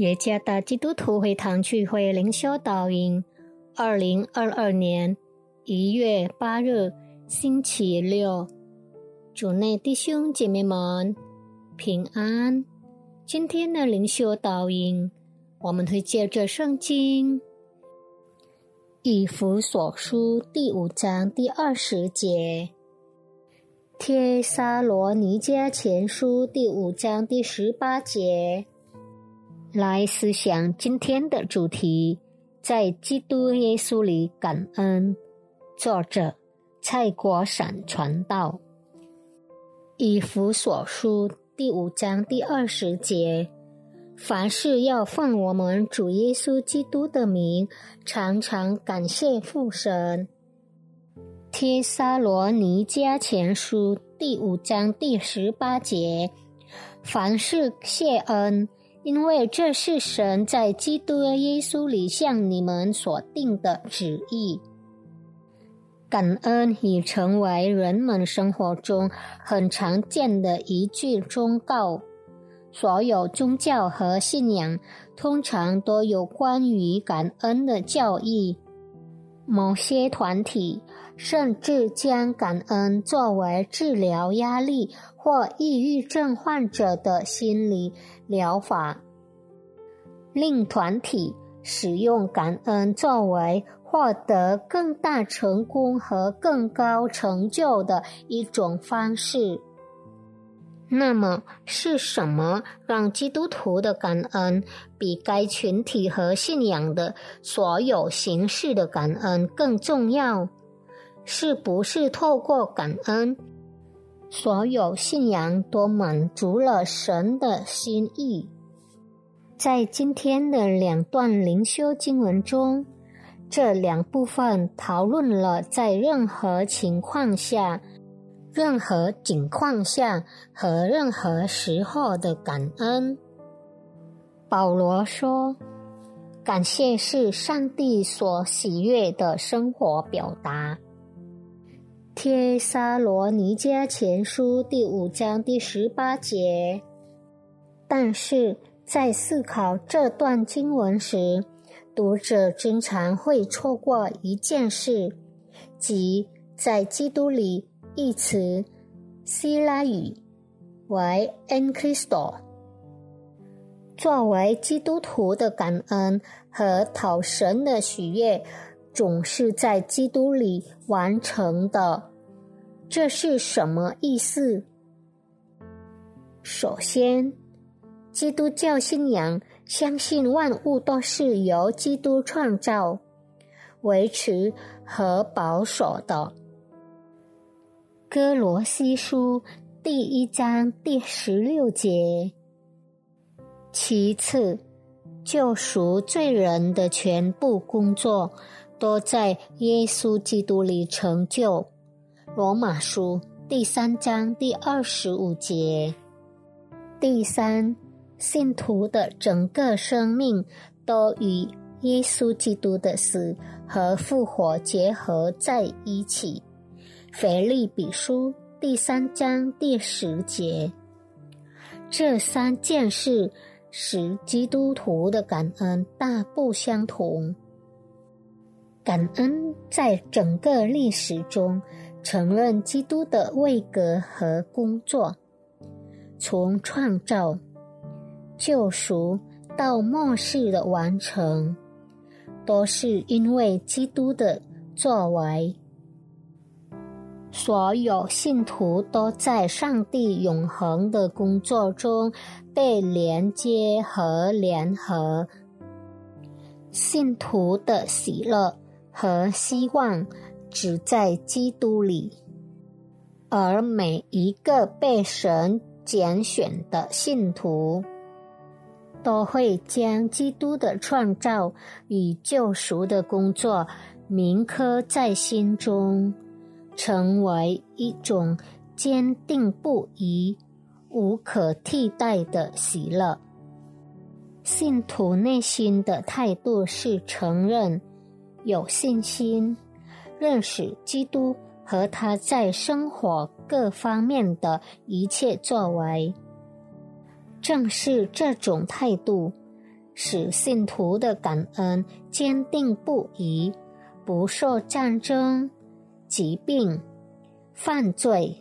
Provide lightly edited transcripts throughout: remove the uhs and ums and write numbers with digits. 耶加达基督徒会堂聚会灵修导引，2022年1月8日，星期六。主内弟兄姐妹们平安。今天的灵修导引，我们会借着圣经以弗所书第5章第20节，帖撒罗尼迦前书第5章第18节，来思想今天的主题：在基督耶稣里感恩。作者蔡国闪传道。以弗所书第5章第20节，凡事要奉我们主耶稣基督的名，常常感谢父神。帖撒罗尼迦前书第5章第18节，凡事谢恩，因为这是神在基督耶稣里向你们所定的旨意。感恩已成为人们生活中很常见的一句忠告。所有宗教和信仰通常都有关于感恩的教义。某些团体甚至将感恩作为治疗压力或抑郁症患者的心理疗法，令团体使用感恩作为获得更大成功和更高成就的一种方式。那么，是什么让基督徒的感恩比该群体和信仰的所有形式的感恩更重要？是不是透过感恩，所有信仰都满足了神的心意？在今天的两段灵修经文中，这两部分讨论了在任何情况下和任何时候的感恩。保罗说，感谢是上帝所喜悦的生活表达。帖撒罗尼迦前书第5章第18节，但是在思考这段经文时，读者经常会错过一件事，即在基督里一词希拉语为 En Christo。 作为基督徒的感恩和讨神的喜悦总是在基督里完成的。这是什么意思？首先，基督教信仰相信万物都是由基督创造、维持和保守的。哥罗西书第1章第16节。其次，救赎罪人的全部工作都在耶稣基督里成就。罗马书第3章第25节。第三，信徒的整个生命都与耶稣基督的死和复活结合在一起。腓立比书第3章第10节。这三件事使基督徒的感恩大不相同。感恩在整个历史中承认基督的位格和工作，从创造、救赎到末世的完成，都是因为基督的作为。所有信徒都在上帝永恒的工作中被连接和联合。信徒的喜乐和希望只在基督里，而每一个被神拣选的信徒都会将基督的创造与救赎的工作铭刻在心中，成为一种坚定不移、无可替代的喜乐。信徒内心的态度是承认、有信心、认识基督和他在生活各方面的一切作为。正是这种态度，使信徒的感恩坚定不移，不受战争、疾病、犯罪、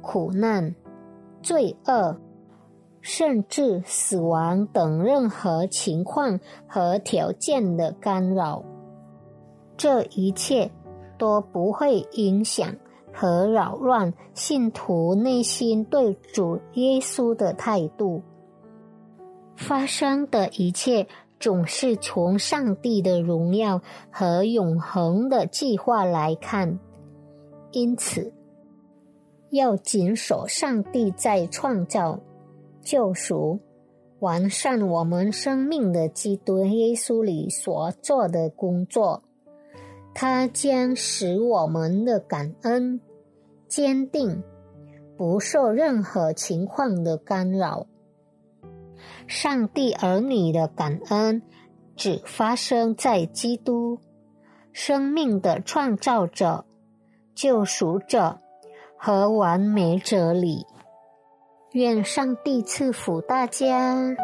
苦难、罪恶，甚至死亡等任何情况和条件的干扰。这一切都不会影响和扰乱信徒内心对主耶稣的态度。发生的一切总是从上帝的荣耀和永恒的计划来看，因此要谨守上帝在创造、救赎、完善我们生命的基督耶稣里所做的工作。他将使我们的感恩坚定，不受任何情况的干扰。上帝儿女的感恩只发生在基督，生命的创造者、救赎者和完美者里。愿上帝赐福大家。